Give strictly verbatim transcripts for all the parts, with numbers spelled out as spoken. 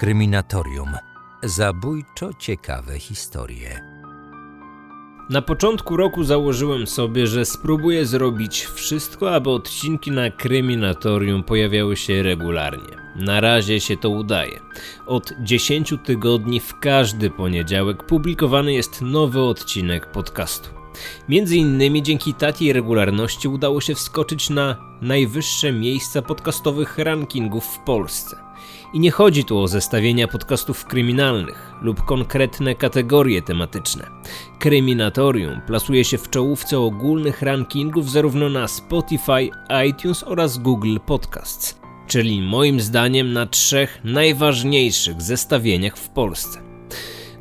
Kryminatorium. Zabójczo ciekawe historie. Na początku roku założyłem sobie, że spróbuję zrobić wszystko, aby odcinki na Kryminatorium pojawiały się regularnie. Na razie się to udaje. Od dziesięciu tygodni w każdy poniedziałek publikowany jest nowy odcinek podcastu. Między innymi dzięki takiej regularności udało się wskoczyć na najwyższe miejsca podcastowych rankingów w Polsce. I nie chodzi tu o zestawienia podcastów kryminalnych lub konkretne kategorie tematyczne. Kryminatorium plasuje się w czołówce ogólnych rankingów zarówno na Spotify, iTunes oraz Google Podcasts, czyli moim zdaniem na trzech najważniejszych zestawieniach w Polsce.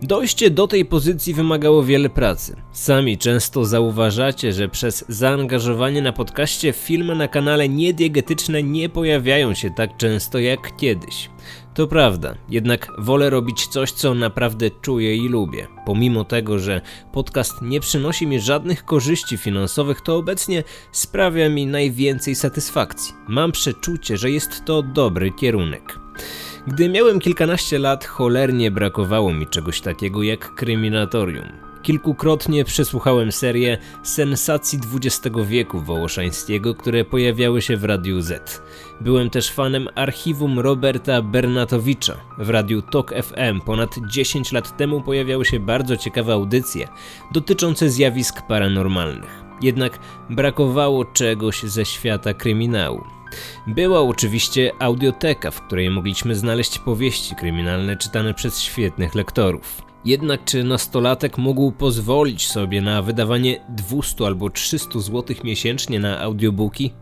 Dojście do tej pozycji wymagało wiele pracy. Sami często zauważacie, że przez zaangażowanie na podcaście filmy na kanale niediegetyczne nie pojawiają się tak często jak kiedyś. To prawda, jednak wolę robić coś, co naprawdę czuję i lubię. Pomimo tego, że podcast nie przynosi mi żadnych korzyści finansowych, to obecnie sprawia mi najwięcej satysfakcji. Mam przeczucie, że jest to dobry kierunek. Gdy miałem kilkanaście lat, cholernie brakowało mi czegoś takiego jak Kryminatorium. Kilkukrotnie przesłuchałem serię Sensacji dwudziestego wieku wołoszańskiego, które pojawiały się w Radiu Z. Byłem też fanem archiwum Roberta Bernatowicza. W Radiu T O C F M ponad dziesięć lat temu pojawiały się bardzo ciekawe audycje dotyczące zjawisk paranormalnych. Jednak brakowało czegoś ze świata kryminału. Była oczywiście audioteka, w której mogliśmy znaleźć powieści kryminalne czytane przez świetnych lektorów. Jednak czy nastolatek mógł pozwolić sobie na wydawanie dwieście albo trzysta złotych miesięcznie na audiobooki?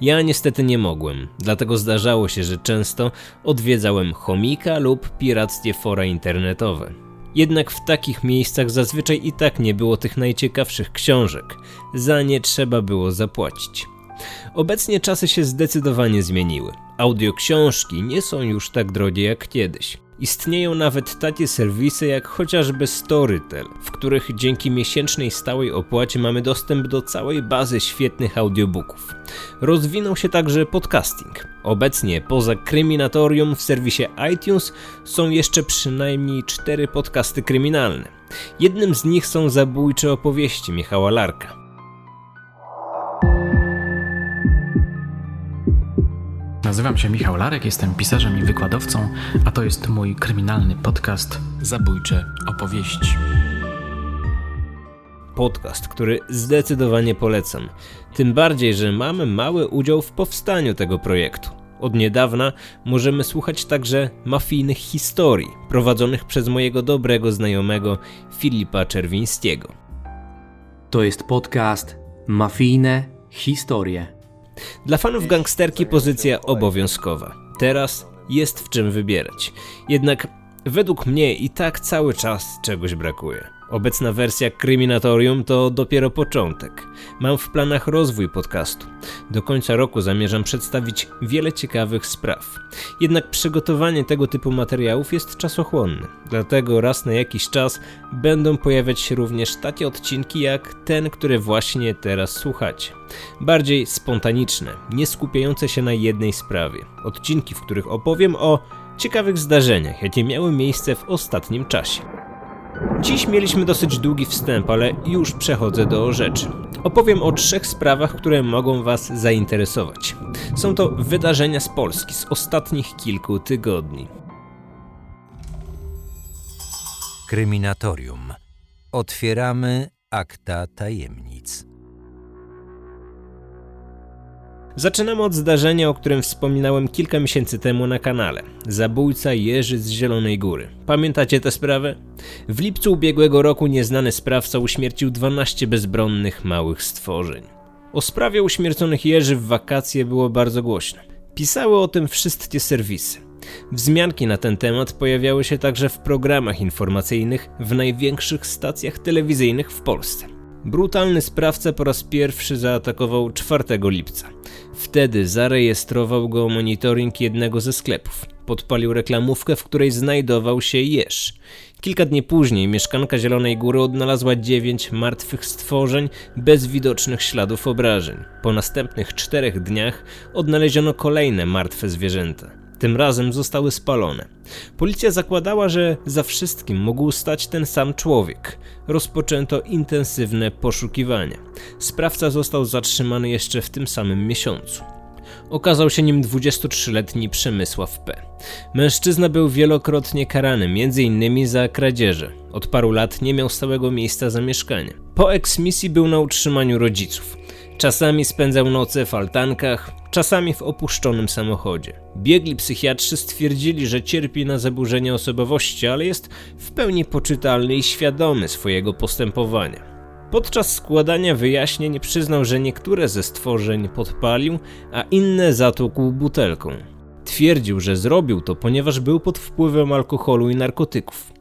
Ja niestety nie mogłem, dlatego zdarzało się, że często odwiedzałem Chomika lub pirackie fora internetowe. Jednak w takich miejscach zazwyczaj i tak nie było tych najciekawszych książek, za nie trzeba było zapłacić. Obecnie czasy się zdecydowanie zmieniły. Audioksiążki nie są już tak drogie jak kiedyś. Istnieją nawet takie serwisy jak chociażby Storytel, w których dzięki miesięcznej stałej opłacie mamy dostęp do całej bazy świetnych audiobooków. Rozwinął się także podcasting. Obecnie poza Kryminatorium w serwisie iTunes są jeszcze przynajmniej cztery podcasty kryminalne. Jednym z nich są Zabójcze opowieści Michała Larka. Nazywam się Michał Larek, jestem pisarzem i wykładowcą, a to jest mój kryminalny podcast Zabójcze Opowieści. Podcast, który zdecydowanie polecam. Tym bardziej, że mamy mały udział w powstaniu tego projektu. Od niedawna możemy słuchać także Mafijnych Historii, prowadzonych przez mojego dobrego znajomego Filipa Czerwińskiego. To jest podcast Mafijne Historie. Dla fanów gangsterki pozycja obowiązkowa. Teraz jest w czym wybierać. Jednak według mnie i tak cały czas czegoś brakuje. Obecna wersja Kryminatorium to dopiero początek. Mam w planach rozwój podcastu. Do końca roku zamierzam przedstawić wiele ciekawych spraw. Jednak przygotowanie tego typu materiałów jest czasochłonne. Dlatego raz na jakiś czas będą pojawiać się również takie odcinki jak ten, który właśnie teraz słuchacie. Bardziej spontaniczne, nie skupiające się na jednej sprawie. Odcinki, w których opowiem o ciekawych zdarzeniach, jakie miały miejsce w ostatnim czasie. Dziś mieliśmy dosyć długi wstęp, ale już przechodzę do rzeczy. Opowiem o trzech sprawach, które mogą Was zainteresować. Są to wydarzenia z Polski z ostatnich kilku tygodni. Kryminatorium. Otwieramy akta tajemnic. Zaczynamy od zdarzenia, o którym wspominałem kilka miesięcy temu na kanale. Zabójca Jerzy z Zielonej Góry. Pamiętacie tę sprawę? W lipcu ubiegłego roku nieznany sprawca uśmiercił dwanaście bezbronnych małych stworzeń. O sprawie uśmierconych Jerzy w wakacje było bardzo głośno. Pisały o tym wszystkie serwisy. Wzmianki na ten temat pojawiały się także w programach informacyjnych w największych stacjach telewizyjnych w Polsce. Brutalny sprawca po raz pierwszy zaatakował czwartego lipca. Wtedy zarejestrował go monitoring jednego ze sklepów. Podpalił reklamówkę, w której znajdował się jeż. Kilka dni później mieszkanka Zielonej Góry odnalazła dziewięć martwych stworzeń bez widocznych śladów obrażeń. Po następnych czterech dniach odnaleziono kolejne martwe zwierzęta. Tym razem zostały spalone. Policja zakładała, że za wszystkim mógł stać ten sam człowiek. Rozpoczęto intensywne poszukiwania. Sprawca został zatrzymany jeszcze w tym samym miesiącu. Okazał się nim dwudziestotrzyletni Przemysław P. Mężczyzna był wielokrotnie karany, między innymi za kradzieże. Od paru lat nie miał stałego miejsca zamieszkania. Po eksmisji był na utrzymaniu rodziców. Czasami spędzał noce w altankach, czasami w opuszczonym samochodzie. Biegli psychiatrzy stwierdzili, że cierpi na zaburzenie osobowości, ale jest w pełni poczytalny i świadomy swojego postępowania. Podczas składania wyjaśnień przyznał, że niektóre ze stworzeń podpalił, a inne zatłukł butelką. Twierdził, że zrobił to, ponieważ był pod wpływem alkoholu i narkotyków.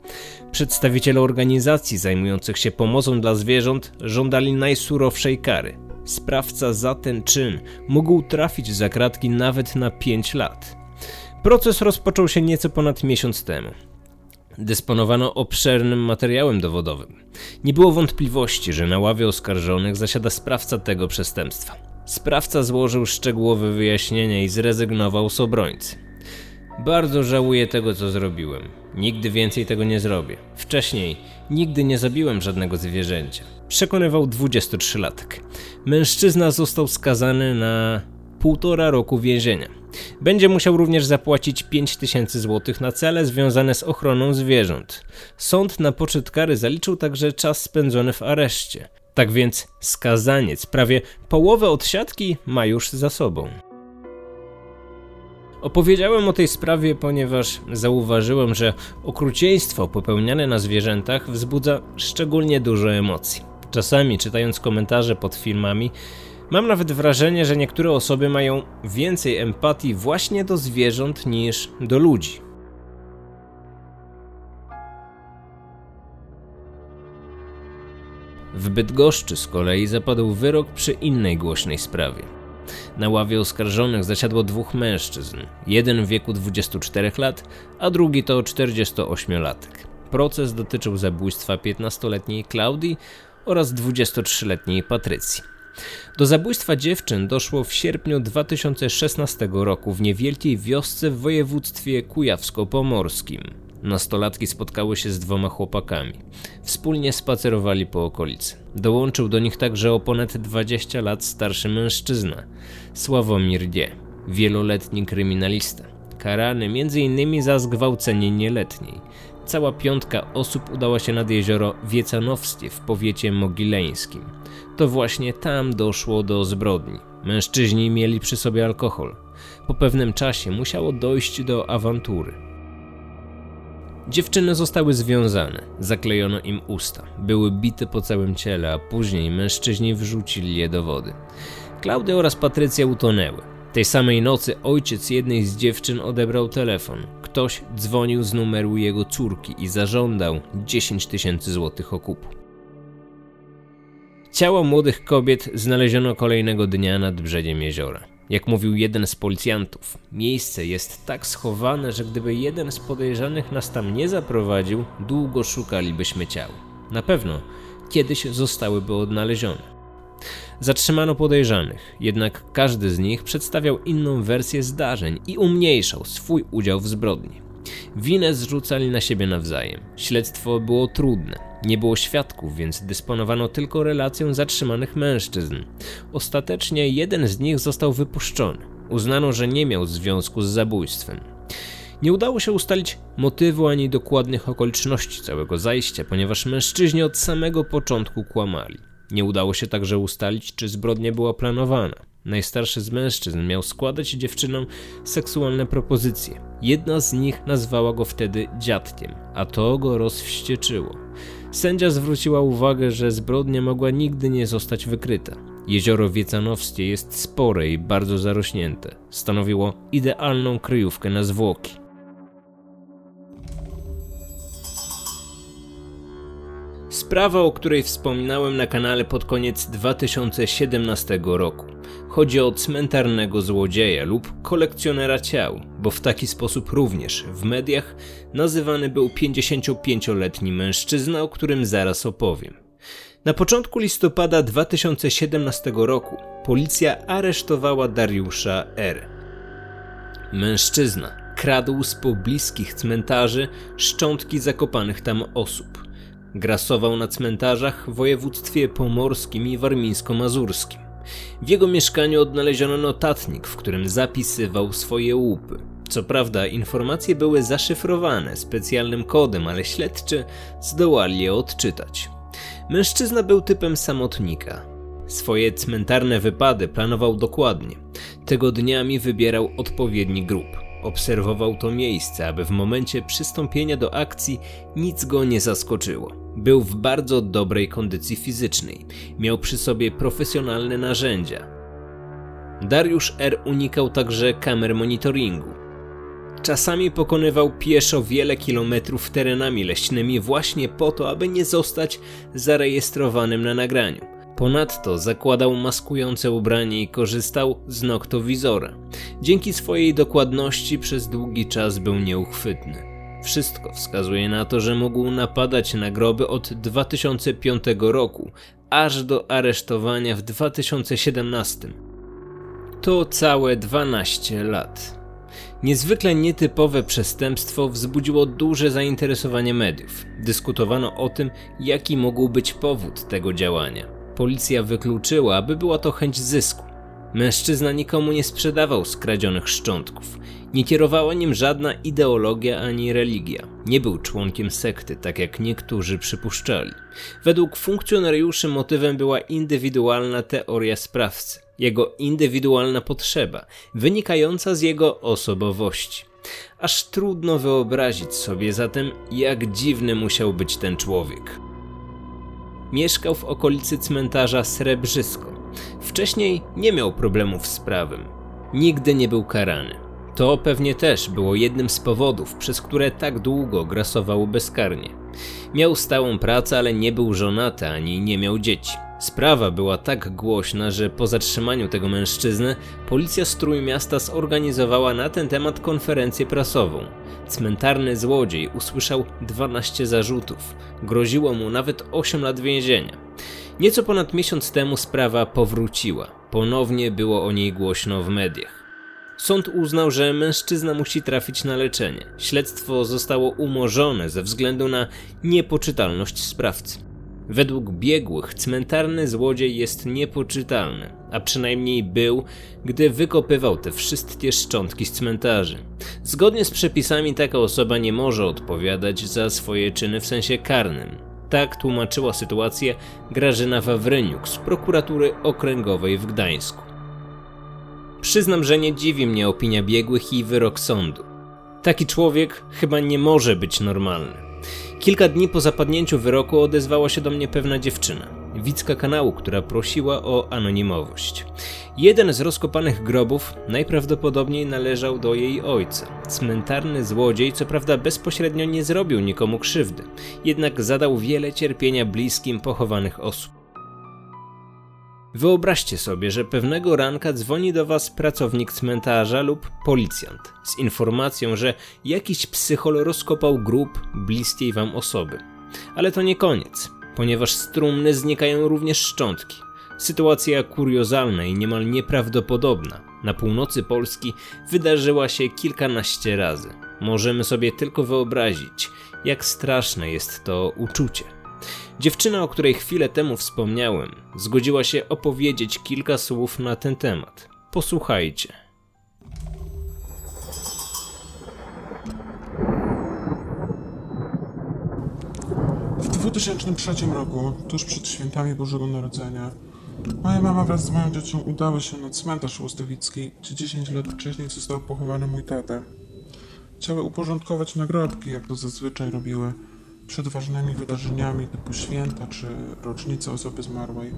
Przedstawiciele organizacji zajmujących się pomocą dla zwierząt żądali najsurowszej kary. Sprawca za ten czyn mógł trafić za kratki nawet na pięć lat. Proces rozpoczął się nieco ponad miesiąc temu. Dysponowano obszernym materiałem dowodowym. Nie było wątpliwości, że na ławie oskarżonych zasiada sprawca tego przestępstwa. Sprawca złożył szczegółowe wyjaśnienia i zrezygnował z obrońcy. Bardzo żałuję tego, co zrobiłem. Nigdy więcej tego nie zrobię. Wcześniej nigdy nie zabiłem żadnego zwierzęcia. Przekonywał dwudziestotrzylatek. Mężczyzna został skazany na półtora roku więzienia. Będzie musiał również zapłacić pięć tysięcy złotych na cele związane z ochroną zwierząt. Sąd na poczet kary zaliczył także czas spędzony w areszcie. Tak więc skazaniec prawie połowę odsiadki ma już za sobą. Opowiedziałem o tej sprawie, ponieważ zauważyłem, że okrucieństwo popełniane na zwierzętach wzbudza szczególnie dużo emocji. Czasami, czytając komentarze pod filmami, mam nawet wrażenie, że niektóre osoby mają więcej empatii właśnie do zwierząt niż do ludzi. W Bydgoszczy z kolei zapadł wyrok przy innej głośnej sprawie. Na ławie oskarżonych zasiadło dwóch mężczyzn, jeden w wieku dwudziestu czterech lat, a drugi to czterdziestoośmiolatek. Proces dotyczył zabójstwa piętnastoletniej Klaudii oraz dwudziestotrzyletniej Patrycji. Do zabójstwa dziewczyn doszło w sierpniu dwa tysiące szesnastego roku w niewielkiej wiosce w województwie kujawsko-pomorskim. Nastolatki spotkały się z dwoma chłopakami. Wspólnie spacerowali po okolicy. Dołączył do nich także o ponad dwadzieścia lat starszy mężczyzna, Sławomir Dzie, wieloletni kryminalista, karany między innymi za zgwałcenie nieletniej. Cała piątka osób udała się nad Jezioro Wieczanowskie w powiecie mogileńskim. To właśnie tam doszło do zbrodni. Mężczyźni mieli przy sobie alkohol. Po pewnym czasie musiało dojść do awantury. Dziewczyny zostały związane, zaklejono im usta, były bite po całym ciele, a później mężczyźni wrzucili je do wody. Klaudia oraz Patrycja utonęły. Tej samej nocy ojciec jednej z dziewczyn odebrał telefon. Ktoś dzwonił z numeru jego córki i zażądał dziesięć tysięcy złotych okupu. Ciała młodych kobiet znaleziono kolejnego dnia nad brzegiem jeziora. Jak mówił jeden z policjantów, miejsce jest tak schowane, że gdyby jeden z podejrzanych nas tam nie zaprowadził, długo szukalibyśmy ciał. Na pewno kiedyś zostałyby odnalezione. Zatrzymano podejrzanych, jednak każdy z nich przedstawiał inną wersję zdarzeń i umniejszał swój udział w zbrodni. Winę zrzucali na siebie nawzajem. Śledztwo było trudne. Nie było świadków, więc dysponowano tylko relacją zatrzymanych mężczyzn. Ostatecznie jeden z nich został wypuszczony. Uznano, że nie miał związku z zabójstwem. Nie udało się ustalić motywu ani dokładnych okoliczności całego zajścia, ponieważ mężczyźni od samego początku kłamali. Nie udało się także ustalić, czy zbrodnia była planowana. Najstarszy z mężczyzn miał składać dziewczynom seksualne propozycje. Jedna z nich nazwała go wtedy dziadkiem, a to go rozwścieczyło. Sędzia zwróciła uwagę, że zbrodnia mogła nigdy nie zostać wykryta. Jezioro Wieczanowskie jest spore i bardzo zarośnięte. Stanowiło idealną kryjówkę na zwłoki. Sprawa, o której wspominałem na kanale pod koniec dwa tysiące siedemnastego roku. Chodzi o cmentarnego złodzieja lub kolekcjonera ciał, bo w taki sposób również w mediach nazywany był pięćdziesięciopięcioletni mężczyzna, o którym zaraz opowiem. Na początku listopada dwa tysiące siedemnastego roku policja aresztowała Dariusza R. Mężczyzna kradł z pobliskich cmentarzy szczątki zakopanych tam osób. Grasował na cmentarzach w województwie pomorskim i warmińsko-mazurskim. W jego mieszkaniu odnaleziono notatnik, w którym zapisywał swoje łupy. Co prawda informacje były zaszyfrowane specjalnym kodem, ale śledczy zdołali je odczytać. Mężczyzna był typem samotnika. Swoje cmentarne wypady planował dokładnie. Tygodniami wybierał odpowiedni grób. Obserwował to miejsce, aby w momencie przystąpienia do akcji nic go nie zaskoczyło. Był w bardzo dobrej kondycji fizycznej. Miał przy sobie profesjonalne narzędzia. Dariusz R. unikał także kamer monitoringu. Czasami pokonywał pieszo wiele kilometrów terenami leśnymi właśnie po to, aby nie zostać zarejestrowanym na nagraniu. Ponadto zakładał maskujące ubranie i korzystał z noktowizora. Dzięki swojej dokładności przez długi czas był nieuchwytny. Wszystko wskazuje na to, że mógł napadać na groby od dwa tysiące piątego roku, aż do aresztowania w dwa tysiące siedemnastym. To całe dwanaście lat. Niezwykle nietypowe przestępstwo wzbudziło duże zainteresowanie mediów. Dyskutowano o tym, jaki mógł być powód tego działania. Policja wykluczyła, aby była to chęć zysku. Mężczyzna nikomu nie sprzedawał skradzionych szczątków. Nie kierowała nim żadna ideologia ani religia. Nie był członkiem sekty, tak jak niektórzy przypuszczali. Według funkcjonariuszy motywem była indywidualna teoria sprawcy, jego indywidualna potrzeba, wynikająca z jego osobowości. Aż trudno wyobrazić sobie zatem, jak dziwny musiał być ten człowiek. Mieszkał w okolicy cmentarza Srebrzysko. Wcześniej nie miał problemów z prawem. Nigdy nie był karany. To pewnie też było jednym z powodów, przez które tak długo grasował bezkarnie. Miał stałą pracę, ale nie był żonaty ani nie miał dzieci. Sprawa była tak głośna, że po zatrzymaniu tego mężczyzny policja z Trójmiasta zorganizowała na ten temat konferencję prasową. Cmentarny złodziej usłyszał dwanaście zarzutów. Groziło mu nawet osiem lat więzienia. Nieco ponad miesiąc temu sprawa powróciła. Ponownie było o niej głośno w mediach. Sąd uznał, że mężczyzna musi trafić na leczenie. Śledztwo zostało umorzone ze względu na niepoczytalność sprawcy. Według biegłych cmentarny złodziej jest niepoczytalny, a przynajmniej był, gdy wykopywał te wszystkie szczątki z cmentarzy. Zgodnie z przepisami taka osoba nie może odpowiadać za swoje czyny w sensie karnym. Tak tłumaczyła sytuację Grażyna Wawryniuk z prokuratury okręgowej w Gdańsku. Przyznam, że nie dziwi mnie opinia biegłych i wyrok sądu. Taki człowiek chyba nie może być normalny. Kilka dni po zapadnięciu wyroku odezwała się do mnie pewna dziewczyna, widzka kanału, która prosiła o anonimowość. Jeden z rozkopanych grobów najprawdopodobniej należał do jej ojca. Cmentarny złodziej co prawda bezpośrednio nie zrobił nikomu krzywdy, jednak zadał wiele cierpienia bliskim pochowanych osób. Wyobraźcie sobie, że pewnego ranka dzwoni do was pracownik cmentarza lub policjant z informacją, że jakiś psychol rozkopał grób bliskiej wam osoby. Ale to nie koniec, ponieważ z trumny znikają również szczątki. Sytuacja kuriozalna i niemal nieprawdopodobna na północy Polski wydarzyła się kilkanaście razy. Możemy sobie tylko wyobrazić, jak straszne jest to uczucie. Dziewczyna, o której chwilę temu wspomniałem, zgodziła się opowiedzieć kilka słów na ten temat. Posłuchajcie. W dwa tysiące trzecim roku, tuż przed świętami Bożego Narodzenia, moja mama wraz z moją dziecią udały się na cmentarz Łostowicki, gdzie dziesięć lat wcześniej został pochowany mój tata. Chciały uporządkować nagrobki, jak to zazwyczaj robiły przed ważnymi wydarzeniami typu święta czy rocznice osoby zmarłej.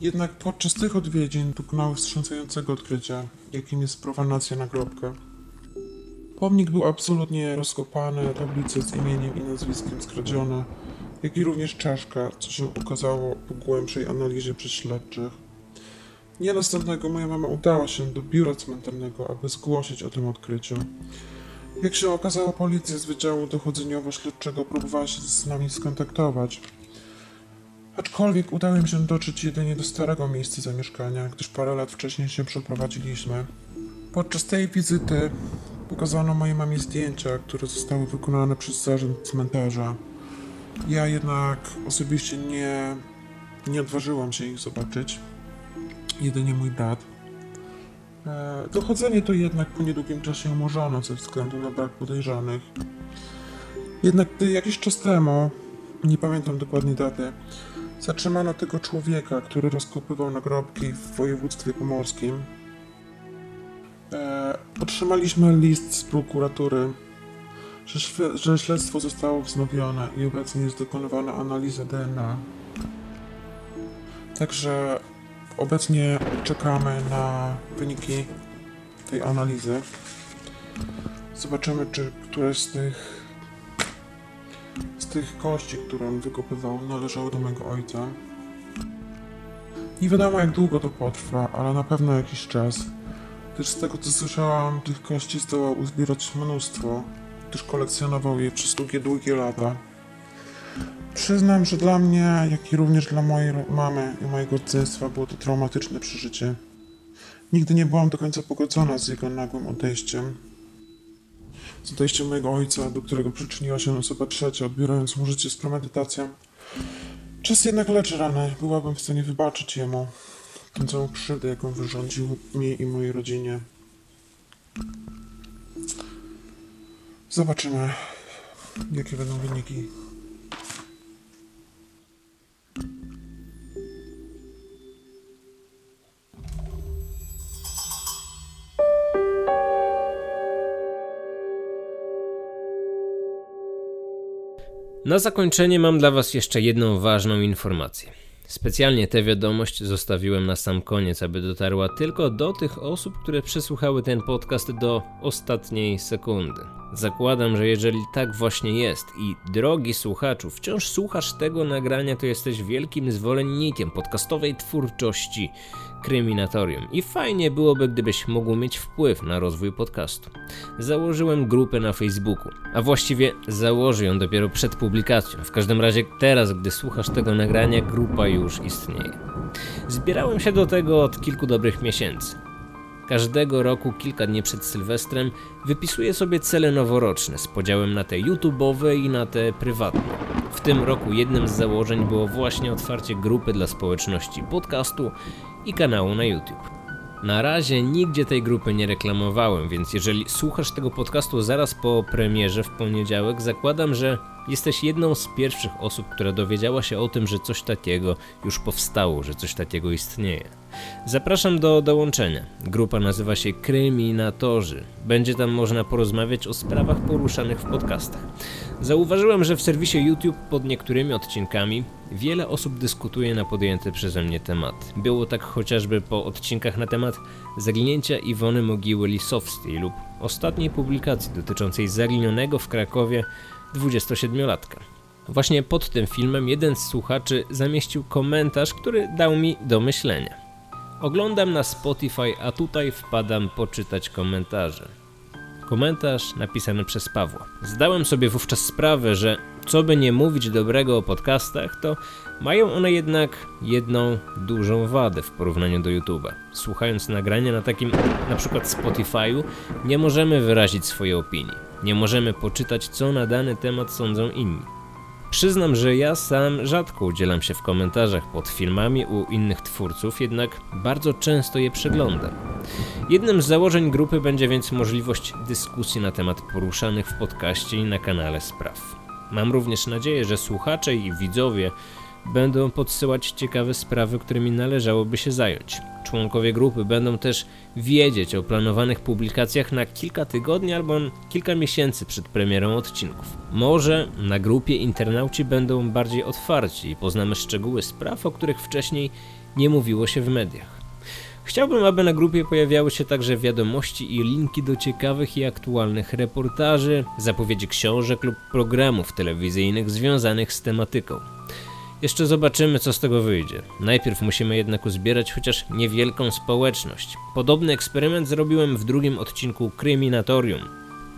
Jednak podczas tych odwiedzin dokonały wstrząsającego odkrycia, jakim jest profanacja nagrobka. Pomnik był absolutnie rozkopany, tablice z imieniem i nazwiskiem skradzione, jak i również czaszka, co się okazało po głębszej analizie przez śledczych. Dnia następnego moja mama udała się do biura cmentarnego, aby zgłosić o tym odkryciu. Jak się okazało, policja z Wydziału Dochodzeniowo-Śledczego próbowała się z nami skontaktować. Aczkolwiek udało im się dotrzeć jedynie do starego miejsca zamieszkania, gdyż parę lat wcześniej się przeprowadziliśmy. Podczas tej wizyty Pokazano mojej mamie zdjęcia, które zostały wykonane przez zarząd cmentarza. Ja jednak osobiście nie, nie odważyłam się ich zobaczyć. Jedynie mój brat. Dochodzenie to jednak po niedługim czasie umorzono ze względu na brak podejrzanych. Jednak gdy jakiś czas temu, nie pamiętam dokładnie daty, zatrzymano tego człowieka, który rozkopywał nagrobki w województwie pomorskim. E, otrzymaliśmy list z prokuratury, że, że śledztwo zostało wznowione i obecnie jest dokonywana analiza D N A. Także obecnie czekamy na wyniki tej analizy. Zobaczymy, czy któreś z tych z tych kości, które on wykopywał, należały do mojego ojca. Nie wiadomo, jak długo to potrwa, ale na pewno jakiś czas. Gdyż z tego, co słyszałam, tych kości zdołał uzbierać mnóstwo, gdyż kolekcjonował je przez długie, długie lata. Przyznam, że dla mnie, jak i również dla mojej mamy i mojego rodzeństwa było to traumatyczne przeżycie. Nigdy nie byłam do końca pogodzona z jego nagłym odejściem. Z odejściem mojego ojca, do którego przyczyniła się osoba trzecia, odbierając mu życie z premedytacją. Czas jednak leczy rany, byłabym w stanie wybaczyć jemu tę całą krzywdę, jaką wyrządził mi i mojej rodzinie. Zobaczymy, jakie będą wyniki. Na zakończenie mam dla Was jeszcze jedną ważną informację. Specjalnie tę wiadomość zostawiłem na sam koniec, aby dotarła tylko do tych osób, które przesłuchały ten podcast do ostatniej sekundy. Zakładam, że jeżeli tak właśnie jest i drogi słuchaczu, wciąż słuchasz tego nagrania, to jesteś wielkim zwolennikiem podcastowej twórczości Kryminatorium i fajnie byłoby, gdybyś mógł mieć wpływ na rozwój podcastu. Założyłem grupę na Facebooku, a właściwie założę ją dopiero przed publikacją. W każdym razie teraz, gdy słuchasz tego nagrania, grupa już istnieje. Zbierałem się do tego od kilku dobrych miesięcy. Każdego roku, kilka dni przed Sylwestrem, wypisuję sobie cele noworoczne z podziałem na te YouTube'owe i na te prywatne. W tym roku jednym z założeń było właśnie otwarcie grupy dla społeczności podcastu i kanału na YouTube. Na razie nigdzie tej grupy nie reklamowałem, więc jeżeli słuchasz tego podcastu zaraz po premierze w poniedziałek, zakładam, że jesteś jedną z pierwszych osób, która dowiedziała się o tym, że coś takiego już powstało, że coś takiego istnieje. Zapraszam do dołączenia. Grupa nazywa się Kryminatorzy. Będzie tam można porozmawiać o sprawach poruszanych w podcastach. Zauważyłem, że w serwisie YouTube pod niektórymi odcinkami wiele osób dyskutuje na podjęte przeze mnie tematy. Było tak chociażby po odcinkach na temat zaginięcia Iwony Mogiły Lisowskiej lub ostatniej publikacji dotyczącej zaginionego w Krakowie dwudziestosiedmiolatka. Właśnie pod tym filmem jeden z słuchaczy zamieścił komentarz, który dał mi do myślenia. Oglądam na Spotify, a tutaj wpadam poczytać komentarze. Komentarz napisany przez Pawła. Zdałem sobie wówczas sprawę, że co by nie mówić dobrego o podcastach, to mają one jednak jedną dużą wadę w porównaniu do YouTube'a. Słuchając nagrania na takim na przykład Spotify'u, nie możemy wyrazić swojej opinii. Nie możemy poczytać, co na dany temat sądzą inni. Przyznam, że ja sam rzadko udzielam się w komentarzach pod filmami u innych twórców, jednak bardzo często je przeglądam. Jednym z założeń grupy będzie więc możliwość dyskusji na temat poruszanych w podcaście i na kanale spraw. Mam również nadzieję, że słuchacze i widzowie będą podsyłać ciekawe sprawy, którymi należałoby się zająć. Członkowie grupy będą też wiedzieć o planowanych publikacjach na kilka tygodni albo kilka miesięcy przed premierą odcinków. Może na grupie internauci będą bardziej otwarci i poznamy szczegóły spraw, o których wcześniej nie mówiło się w mediach. Chciałbym, aby na grupie pojawiały się także wiadomości i linki do ciekawych i aktualnych reportaży, zapowiedzi książek lub programów telewizyjnych związanych z tematyką. Jeszcze zobaczymy, co z tego wyjdzie. Najpierw musimy jednak uzbierać chociaż niewielką społeczność. Podobny eksperyment zrobiłem w drugim odcinku Kryminatorium.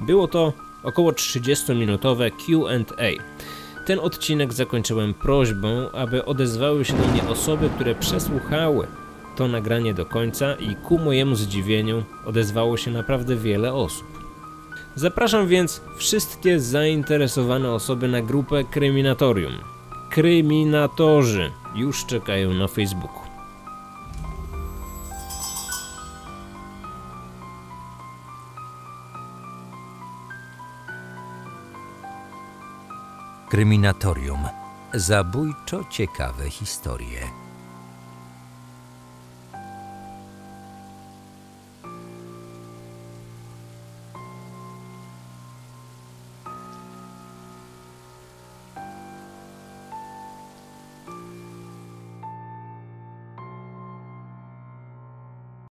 Było to około trzydziestominutowe Q and A. Ten odcinek zakończyłem prośbą, aby odezwały się do mnie osoby, które przesłuchały to nagranie do końca i ku mojemu zdziwieniu odezwało się naprawdę wiele osób. Zapraszam więc wszystkie zainteresowane osoby na grupę Kryminatorium. Kryminatorzy już czekają na Facebooku. Kryminatorium. Zabójczo ciekawe historie.